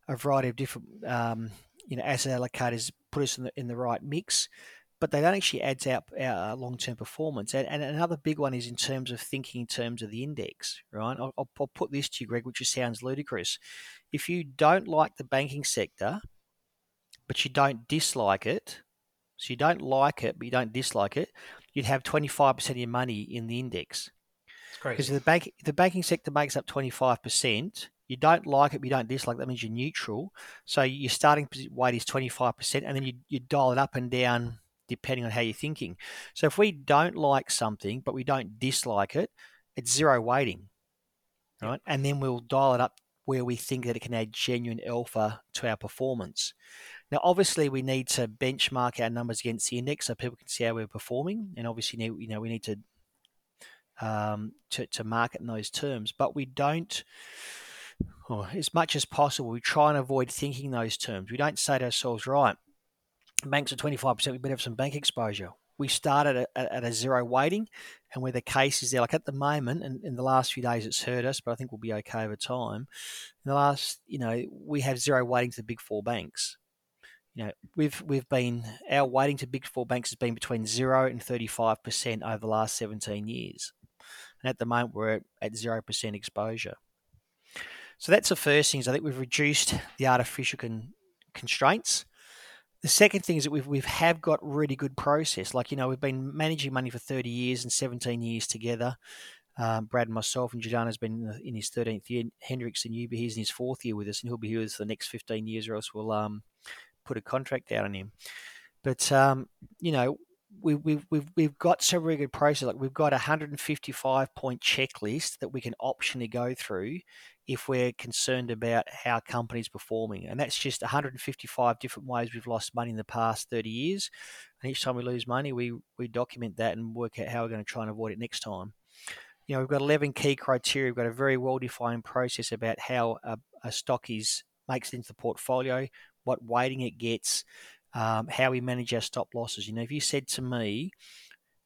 a variety of different asset allocators put us in the right mix, but they don't actually add to our long-term performance. And another big one is in terms of thinking in terms of the index, right? I'll put this to you, Greg, which just sounds ludicrous. If you don't like the banking sector, but you don't dislike it, so you don't like it, but you don't dislike it, you'd have 25% of your money in the index. It's crazy. Because if the banking sector makes up 25%, you don't like it, but you don't dislike it. That means you're neutral. So your starting weight is 25%, and then you dial it up and down depending on how you're thinking. So if we don't like something, but we don't dislike it, it's zero weighting, right? Yep. And then we'll dial it up where we think that it can add genuine alpha to our performance. Now, obviously, we need to benchmark our numbers against the index so people can see how we're performing. And obviously, we need to market in those terms. But we don't, as much as possible, we try and avoid thinking those terms. We don't say to ourselves, right, banks are 25%, we better have some bank exposure. We started at a zero weighting, and where the case is there, like at the moment, and in the last few days it's hurt us, but I think we'll be okay over time. In the last, we have zero weighting to the big four banks. We've been, our weighting to big four banks has been between 0% and 35% over the last 17 years. And at the moment we're at 0% exposure. So that's the first thing is I think we've reduced the artificial constraints. The second thing is that we've got really good process. Like, we've been managing money for 30 years and 17 years together. Brad and myself, and Giuliano's been in his 13th year. Hendrik's in Uber, he's in his 4th year with us, and he'll be here with us for the next 15 years or else we'll put a contract out on him. But, we've got some really good process. Like we've got a 155-point checklist that we can optionally go through if we're concerned about how companies performing. And that's just 155 different ways we've lost money in the past 30 years. And each time we lose money, we document that and work out how we're going to try and avoid it next time. We've got 11 key criteria. We've got a very well-defined process about how a stock makes it into the portfolio, what weighting it gets, how we manage our stop losses. If you said to me,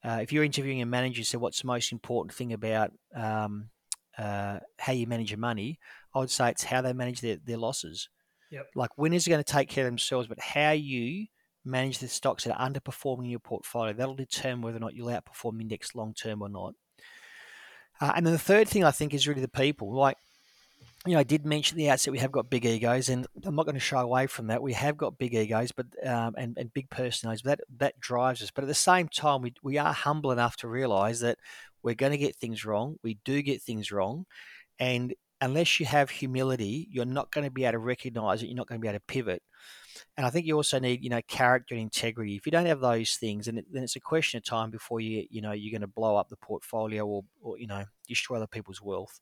if you're interviewing a manager, you said, what's the most important thing about how you manage your money? I would say it's how they manage their losses. Yep. Like winners are going to take care of themselves, but how you manage the stocks that are underperforming your portfolio, that'll determine whether or not you'll outperform index long-term or not. And then the third thing I think is really the people. Like, I did mention at the outset we have got big egos, and I'm not going to shy away from that. We have got big egos, but and big personalities, but that drives us. But at the same time, we are humble enough to realise that we're going to get things wrong. We do get things wrong, and unless you have humility, you're not going to be able to recognise it. You're not going to be able to pivot. And I think you also need, character and integrity. If you don't have those things, then it's a question of time before you're going to blow up the portfolio or destroy other people's wealth.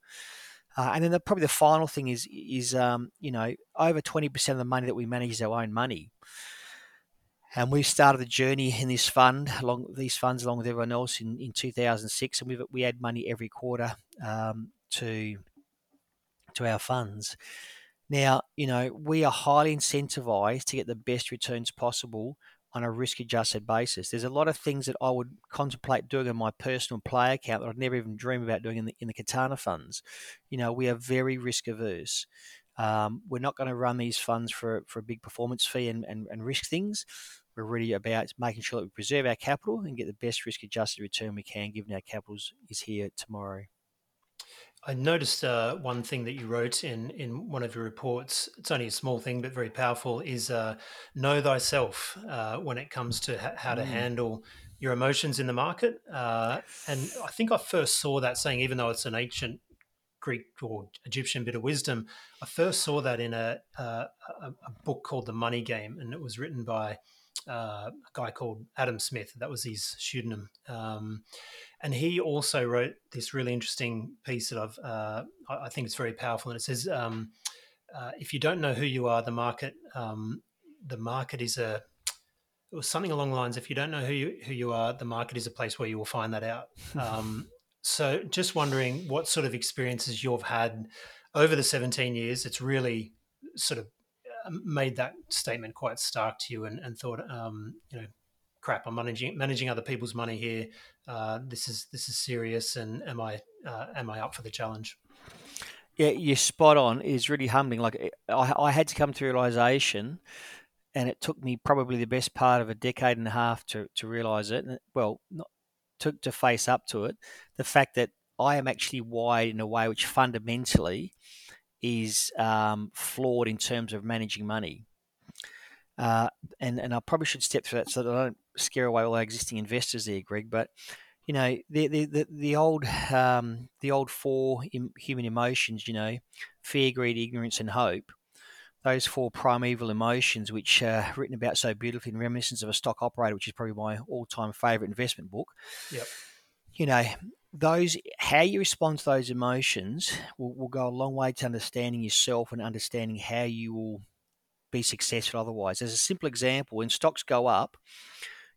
And then probably the final thing is over 20% of the money that we manage is our own money. And we started the journey in this fund, along with everyone else in 2006. And we add money every quarter to our funds. Now, we are highly incentivized to get the best returns possible on a risk-adjusted basis. There's a lot of things that I would contemplate doing in my personal play account that I'd never even dream about doing in the Katana funds. We are very risk-averse. We're not going to run these funds for a big performance fee and risk things. We're really about making sure that we preserve our capital and get the best risk-adjusted return we can, given our capital is here tomorrow. I noticed one thing that you wrote in one of your reports. It's only a small thing, but very powerful. Is know thyself when it comes to how to handle your emotions in the market. And I think I first saw that saying, even though it's an ancient Greek or Egyptian bit of wisdom, I first saw that in a book called The Money Game, and it was written by a guy called Adam Smith. That was his pseudonym. And he also wrote this really interesting piece that I think it's very powerful. And it says, if you don't know who you are, the market is a, or something along the lines, if you don't know who you are, the market is a place where you will find that out. So just wondering what sort of experiences you've had over the 17 years, it's really sort of made that statement quite stark to you and thought, crap, I'm managing other people's money here. This is serious, and am I up for the challenge? Yeah, you're spot on. It's really humbling. Like I had to come to realization, and it took me probably the best part of a decade and a half to realize it. And, well, to face up to it, the fact that I am actually wired in a way which fundamentally is flawed in terms of managing money. And I probably should step through that so that I don't scare away all our existing investors there, Greg. But you know, the old four human emotions, you know, fear, greed, ignorance, and hope. Those four primeval emotions, which are written about so beautifully in Reminiscence of a Stock Operator, which is probably my all-time favorite investment book. Yep. You know, those, how you respond to those emotions will go a long way to understanding yourself and understanding how you will be successful otherwise. As a simple example, when stocks go up,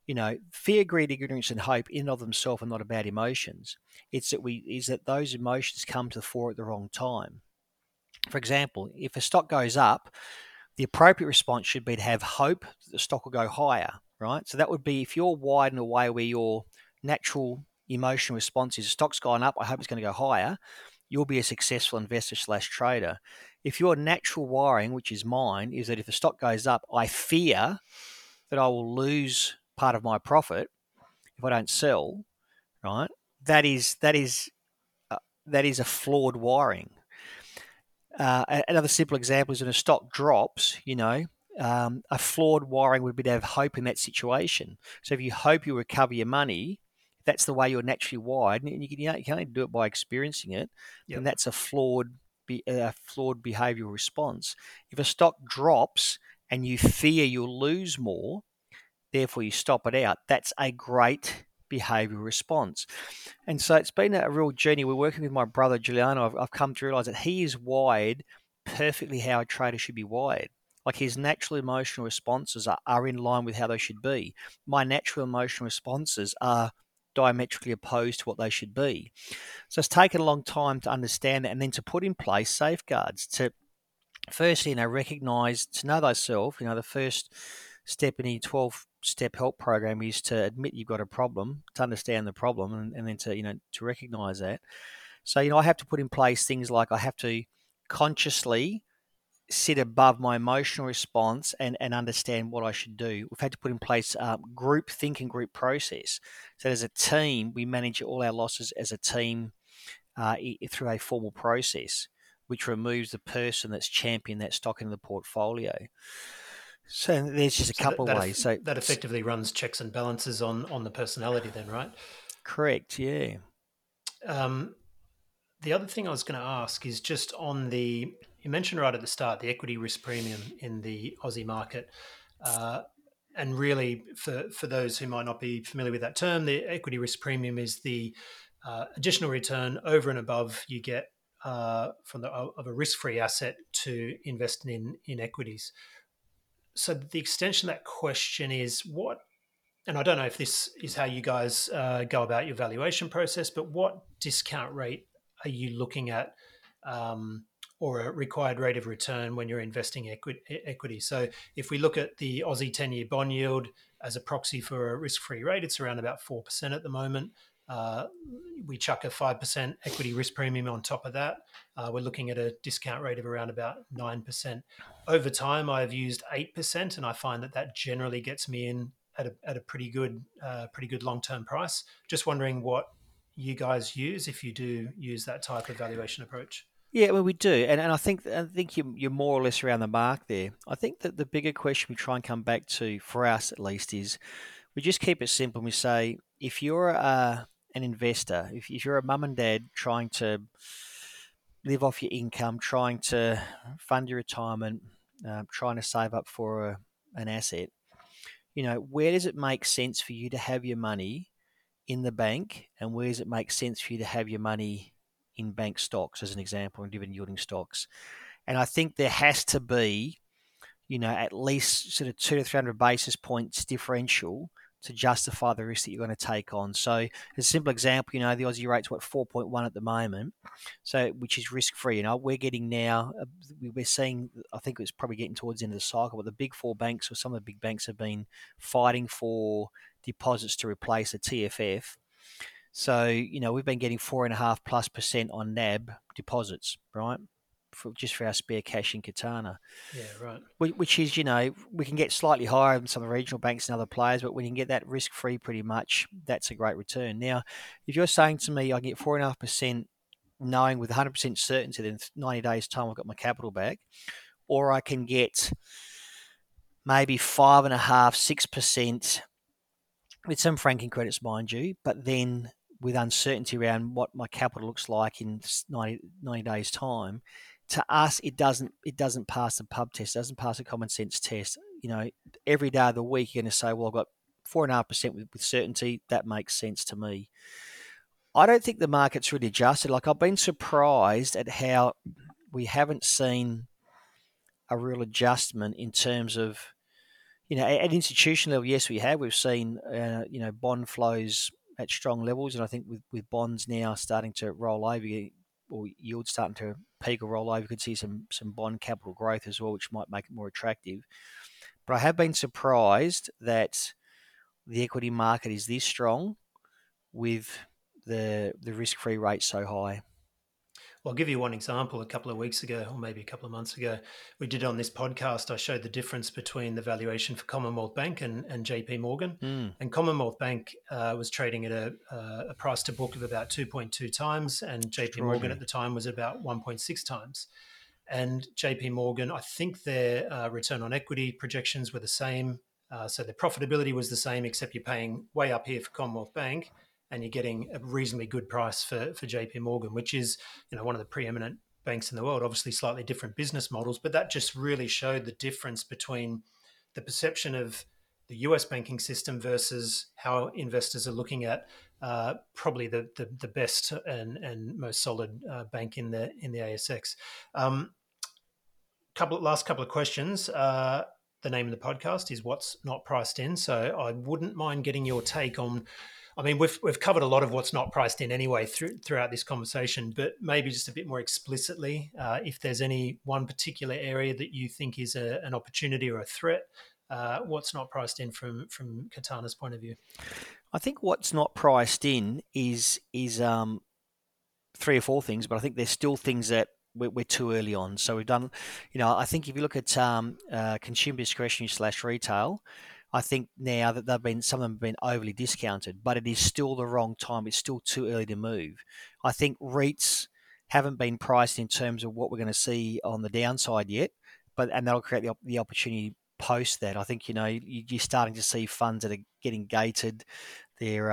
you know, fear, greed, ignorance, and hope in and of themselves are not about emotions. It's that those emotions come to the fore at the wrong time. For example, if a stock goes up, the appropriate response should be to have hope that the stock will go higher, right? So that would be if you're wired in a way where your natural emotional response is, the stock's gone up, I hope it's going to go higher, you'll be a successful investor/trader. If your natural wiring, which is mine, is that if the stock goes up, I fear that I will lose part of my profit if I don't sell, right? That is a flawed wiring. Another simple example is when a stock drops, you know, a flawed wiring would be to have hope in that situation. So if you hope you recover your money, that's the way you're naturally wired, and you can only do it by experiencing it. Yep. And that's a flawed behavioral response. If a stock drops and you fear you'll lose more, therefore you stop it out, that's a great behavioral response. And so it's been a real journey. We're working with my brother Giuliano. I've come to realize that he is wired perfectly how a trader should be wired. Like his natural emotional responses are in line with how they should be. My natural emotional responses are diametrically opposed to what they should be. So it's taken a long time to understand that and then to put in place safeguards to firstly, you know, recognize, to know thyself. You know, the first step in the 12-step help program is to admit you've got a problem, to understand the problem, and then to recognize that. So, you know, I have to put in place things like I have to consciously sit above my emotional response and understand what I should do. We've had to put in place group think and group process. So as a team, we manage all our losses as a team through a formal process, which removes the person that's championed that stock in the portfolio. So there's just a couple of ways. So that effectively runs checks and balances on the personality then, right? Correct, yeah. The other thing I was going to ask is just on the, you mentioned right at the start, the equity risk premium in the Aussie market. And really, for those who might not be familiar with that term, the equity risk premium is the additional return over and above you get from a risk-free asset to investing in equities. So the extension of that question is what, and I don't know if this is how you guys go about your valuation process, but what discount rate are you looking at or a required rate of return when you're investing equity? So if we look at the Aussie 10-year bond yield as a proxy for a risk-free rate, it's around about 4% at the moment. We chuck a 5% equity risk premium on top of that. We're looking at a discount rate of around about 9%. Over time, I've used 8%, and I find that generally gets me in at a pretty good long-term price. Just wondering what you guys use if you do use that type of valuation approach. Yeah, well, we do, and I think you're more or less around the mark there. I think that the bigger question we try and come back to, for us at least, is we just keep it simple. And we say if you're an investor, if you're a mum and dad trying to live off your income, trying to fund your retirement, trying to save up for an asset, you know, where does it make sense for you to have your money in the bank and where does it make sense for you to have your money in bank stocks, as an example, and dividend yielding stocks. And I think there has to be, you know, at least sort of 200 to 300 basis points differential to justify the risk that you're going to take on. So as a simple example, you know, the Aussie rate's what, 4.1 at the moment, so which is risk-free. You know, we're getting now, we're seeing, I think it's probably getting towards the end of the cycle, but the big four banks, or some of the big banks, have been fighting for deposits to replace the TFF. So, you know, we've been getting 4.5%+ on NAB deposits, right? Just for our spare cash in Katana. Yeah, right. Which is, you know, we can get slightly higher than some of the regional banks and other players, but when you can get that risk-free pretty much, that's a great return. Now, if you're saying to me I can get 4.5% knowing with 100% certainty that in 90 days' time I've got my capital back, or I can get maybe 5.5%, 6% with some franking credits, mind you, but then with uncertainty around what my capital looks like in 90 days' time, to us, it doesn't pass the pub test, it doesn't pass the common sense test. You know, every day of the week, you're going to say, well, I've got 4.5% with certainty. That makes sense to me. I don't think the market's really adjusted. Like, I've been surprised at how we haven't seen a real adjustment in terms of, you know, at institution level, yes, we have. We've seen, you know, bond flows at strong levels. And I think with bonds now starting to roll over, or yields starting to peak or roll over, you could see some bond capital growth as well, which might make it more attractive. But I have been surprised that the equity market is this strong with the risk-free rate so high. I'll give you one example. A couple of weeks ago, or maybe a couple of months ago, we did on this podcast, I showed the difference between the valuation for Commonwealth Bank and JP Morgan. And Commonwealth Bank was trading at a price to book of about 2.2 times, and JP Morgan at the time was about 1.6 times. And JP Morgan, I think their return on equity projections were the same. So their profitability was the same, except you're paying way up here for Commonwealth Bank, and you're getting a reasonably good price for JP Morgan, which is, you know, one of the preeminent banks in the world, obviously slightly different business models, but that just really showed the difference between the perception of the US banking system versus how investors are looking at probably the best and most solid bank in the ASX. Couple of questions. The name of the podcast is What's Not Priced In, so I wouldn't mind getting your take on, I mean, we've covered a lot of what's not priced in anyway throughout this conversation, but maybe just a bit more explicitly, if there's any one particular area that you think is an opportunity or a threat, what's not priced in from Katana's point of view? I think what's not priced in is three or four things, but I think there's still things that we're too early on. So we've done, you know, I think if you look at consumer discretionary / retail, I think now that some of them have been overly discounted, but it is still the wrong time. It's still too early to move. I think REITs haven't been priced in terms of what we're going to see on the downside yet, and that'll create the opportunity post that. I think, you know, you're starting to see funds that are getting gated. They're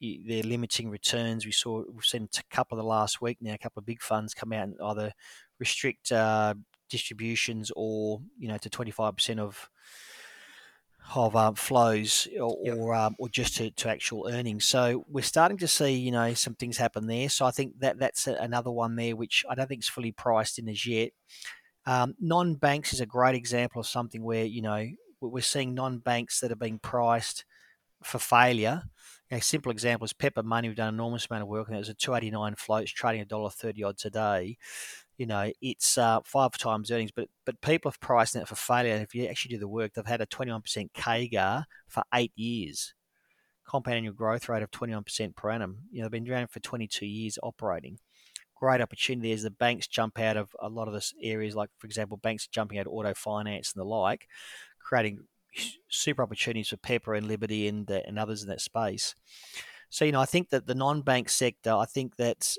limiting returns. We've seen a couple of the last week now. A couple of big funds come out and either restrict distributions or, you know, to 25% of flows or just to actual earnings. So we're starting to see, you know, some things happen there. So I think that's another one there, which I don't think is fully priced in as yet. Non-banks is a great example of something where, you know, we're seeing non-banks that are being priced for failure. A simple example is Pepper Money. We've done an enormous amount of work, and it was a 289 float. It's trading $1.30 odd today. You know, it's 5 times earnings, but people have priced that for failure. And if you actually do the work, they've had a 21% CAGR for 8 years, compound annual growth rate of 21% per annum. You know, they've been around for 22 years operating. Great opportunity as the banks jump out of a lot of this areas, like, for example, banks jumping out of auto finance and the like, creating super opportunities for Pepper and Liberty and others in that space. So, you know, I think that the non-bank sector, I think that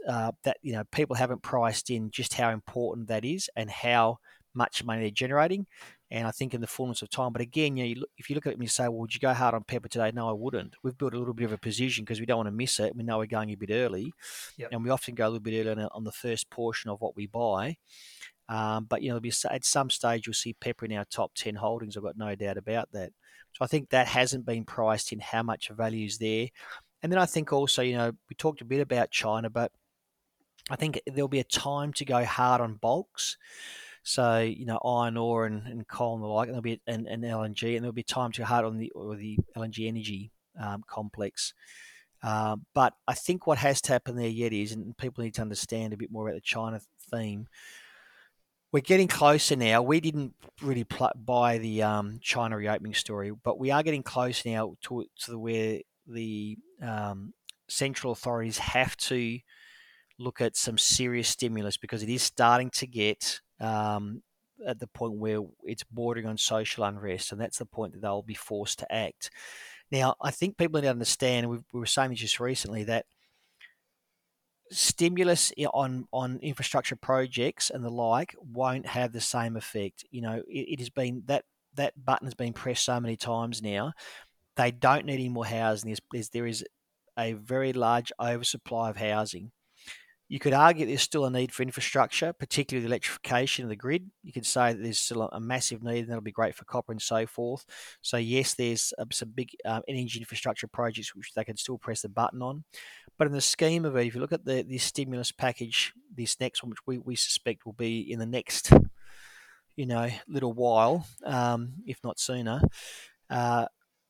you know, people haven't priced in just how important that is and how much money they're generating. And I think in the fullness of time. But again, you know, if you look at it and you say, well, would you go hard on Pepper today? No, I wouldn't. We've built a little bit of a position because we don't want to miss it. We know we're going a bit early. Yep. And we often go a little bit early on the first portion of what we buy. But, you know, at some stage you'll see Pepper in our top 10 holdings. I've got no doubt about that. So I think that hasn't been priced in, how much value is there. And then I think also, you know, we talked a bit about China, but I think there'll be a time to go hard on bulks. So, you know, iron ore and coal and the like, and there'll be an LNG, and there'll be time to go hard on the LNG energy complex. But I think what has to happen there yet is, and people need to understand a bit more about the China theme, we're getting closer now. We didn't really buy the China reopening story, but we are getting close now to where the central authorities have to look at some serious stimulus, because it is starting to get at the point where it's bordering on social unrest, and that's the point that they'll be forced to act. Now, I think people need to understand, we were saying this just recently, that stimulus on infrastructure projects and the like won't have the same effect. You know, it has been that button has been pressed so many times now. They don't need any more housing. There is a very large oversupply of housing. You could argue there's still a need for infrastructure, particularly the electrification of the grid. You could say that there's still a massive need, and that'll be great for copper and so forth. So yes, there's some big energy infrastructure projects which they can still press the button on. But in the scheme of it, if you look at the stimulus package, this next one, which we suspect will be in the next, you know, little while, if not sooner,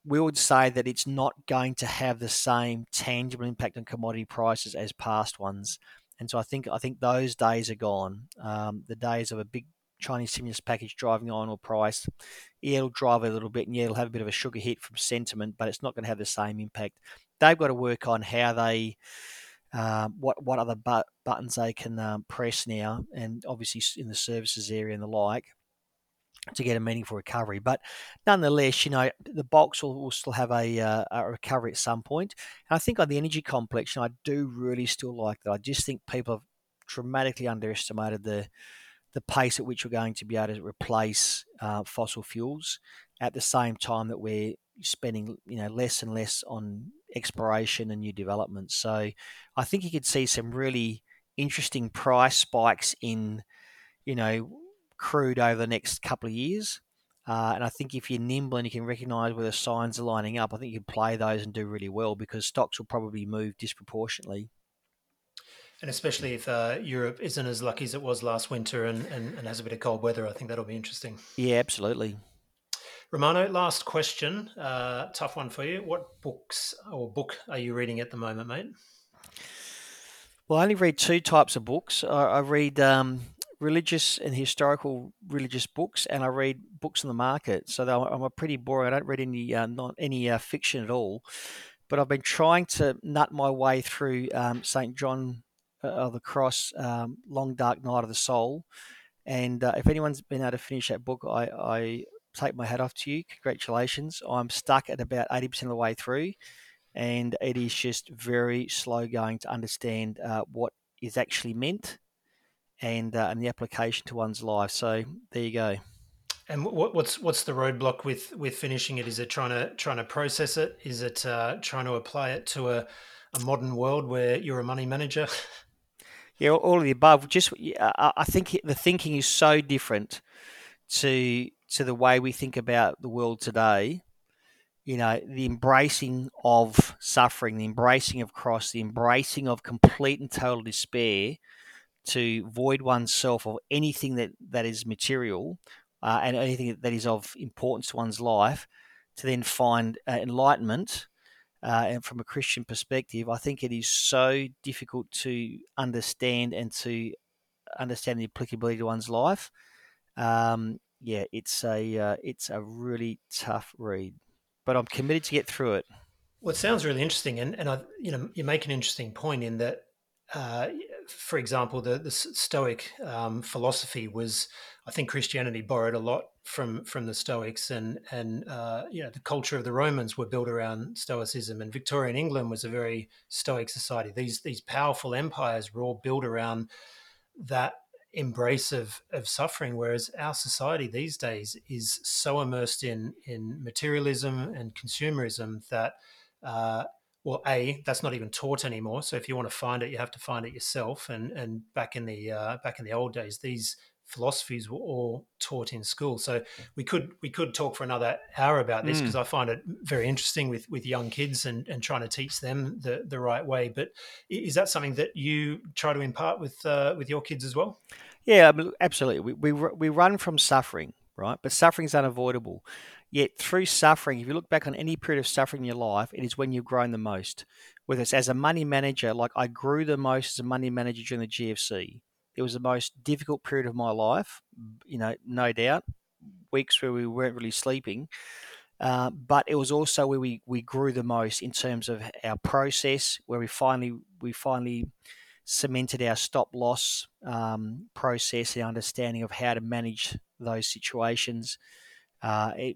we would say that it's not going to have the same tangible impact on commodity prices as past ones. And so I think those days are gone. The days of a big Chinese stimulus package driving iron ore price, yeah, it'll drive it a little bit, and yeah, it'll have a bit of a sugar hit from sentiment, but it's not going to have the same impact. They've got to work on how they, what other buttons they can press now, and obviously in the services area and the like, to get a meaningful recovery. But nonetheless, you know, the bulks will still have a recovery at some point. And I think on the energy complex, you know, I do really still like that. I just think people have dramatically underestimated the pace at which we're going to be able to replace fossil fuels, at the same time that we're spending, you know, less and less on exploration and new developments. So I think you could see some really interesting price spikes in, you know, crude over the next couple of years, and I think if you're nimble and you can recognise where the signs are lining up, I think you can play those and do really well, because stocks will probably move disproportionately. And especially if Europe isn't as lucky as it was last winter and has a bit of cold weather, I think that'll be interesting. Yeah, absolutely. Romano, last question, tough one for you. What books or book are you reading at the moment, mate? Well, I only read two types of books. I read religious and historical religious books, and I read books in the market. So I'm a pretty boring. I don't read any fiction at all, but I've been trying to nut my way through Saint John of the Cross, Long Dark Night of the Soul. And if anyone's been able to finish that book, I take my hat off to you. Congratulations. I'm stuck at about 80% of the way through, and it is just very slow going to understand what is actually meant and the application to one's life. So there you go. And what's the roadblock with finishing it? Is it trying to process it? Is it trying to apply it to a modern world where you're a money manager? Yeah, all of the above. Just I think the thinking is so different to the way we think about the world today. You know, the embracing of suffering, the embracing of cross, the embracing of complete and total despair, to void oneself of anything that is material and anything that is of importance to one's life, to then find enlightenment. And from a Christian perspective, I think it is so difficult to understand and to understand the applicability to one's life. Yeah, it's a really tough read, but I'm committed to get through it. Well, it sounds really interesting, and I, you know, you make an interesting point in that. For example, the Stoic philosophy was, I think Christianity borrowed a lot from the Stoics, and you know, the culture of the Romans were built around Stoicism, and Victorian England was a very Stoic society. These powerful empires were all built around that embrace of suffering, whereas our society these days is so immersed in materialism and consumerism that well, A, that's not even taught anymore. So if you want to find it, you have to find it yourself. And back in the old days, these philosophies were all taught in school. So we could talk for another hour about this because I find it very interesting with young kids and trying to teach them the right way. But is that something that you try to impart with your kids as well? Yeah, absolutely. We run from suffering, right? But suffering's unavoidable. Yet through suffering, if you look back on any period of suffering in your life, it is when you've grown the most. Whether it's as a money manager, like I grew the most as a money manager during the GFC. It was the most difficult period of my life, you know, no doubt, weeks where we weren't really sleeping. But it was also where we grew the most in terms of our process, where we finally cemented our stop loss process, and understanding of how to manage those situations.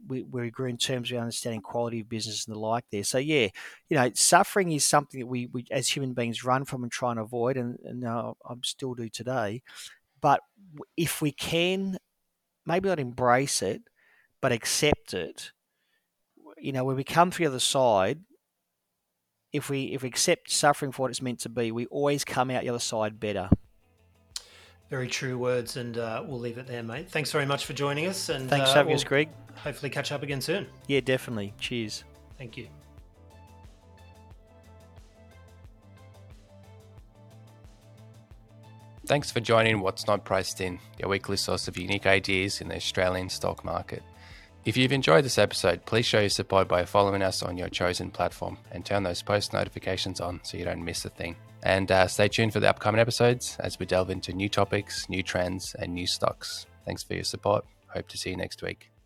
We grew in terms of understanding quality of business and the like there. So yeah, you know, suffering is something that we as human beings run from and try and avoid, and I still do today. But if we can, maybe not embrace it, but accept it, you know, when we come through the other side, if we accept suffering for what it's meant to be, we always come out the other side better. Very true words, and we'll leave it there, mate. Thanks very much for joining us. And thanks for having us, Greg. Hopefully catch up again soon. Yeah, definitely. Cheers. Thank you. Thanks for joining What's Not Priced In, your weekly source of unique ideas in the Australian stock market. If you've enjoyed this episode, please show your support by following us on your chosen platform and turn those post notifications on so you don't miss a thing. And stay tuned for the upcoming episodes as we delve into new topics, new trends, and new stocks. Thanks for your support. Hope to see you next week.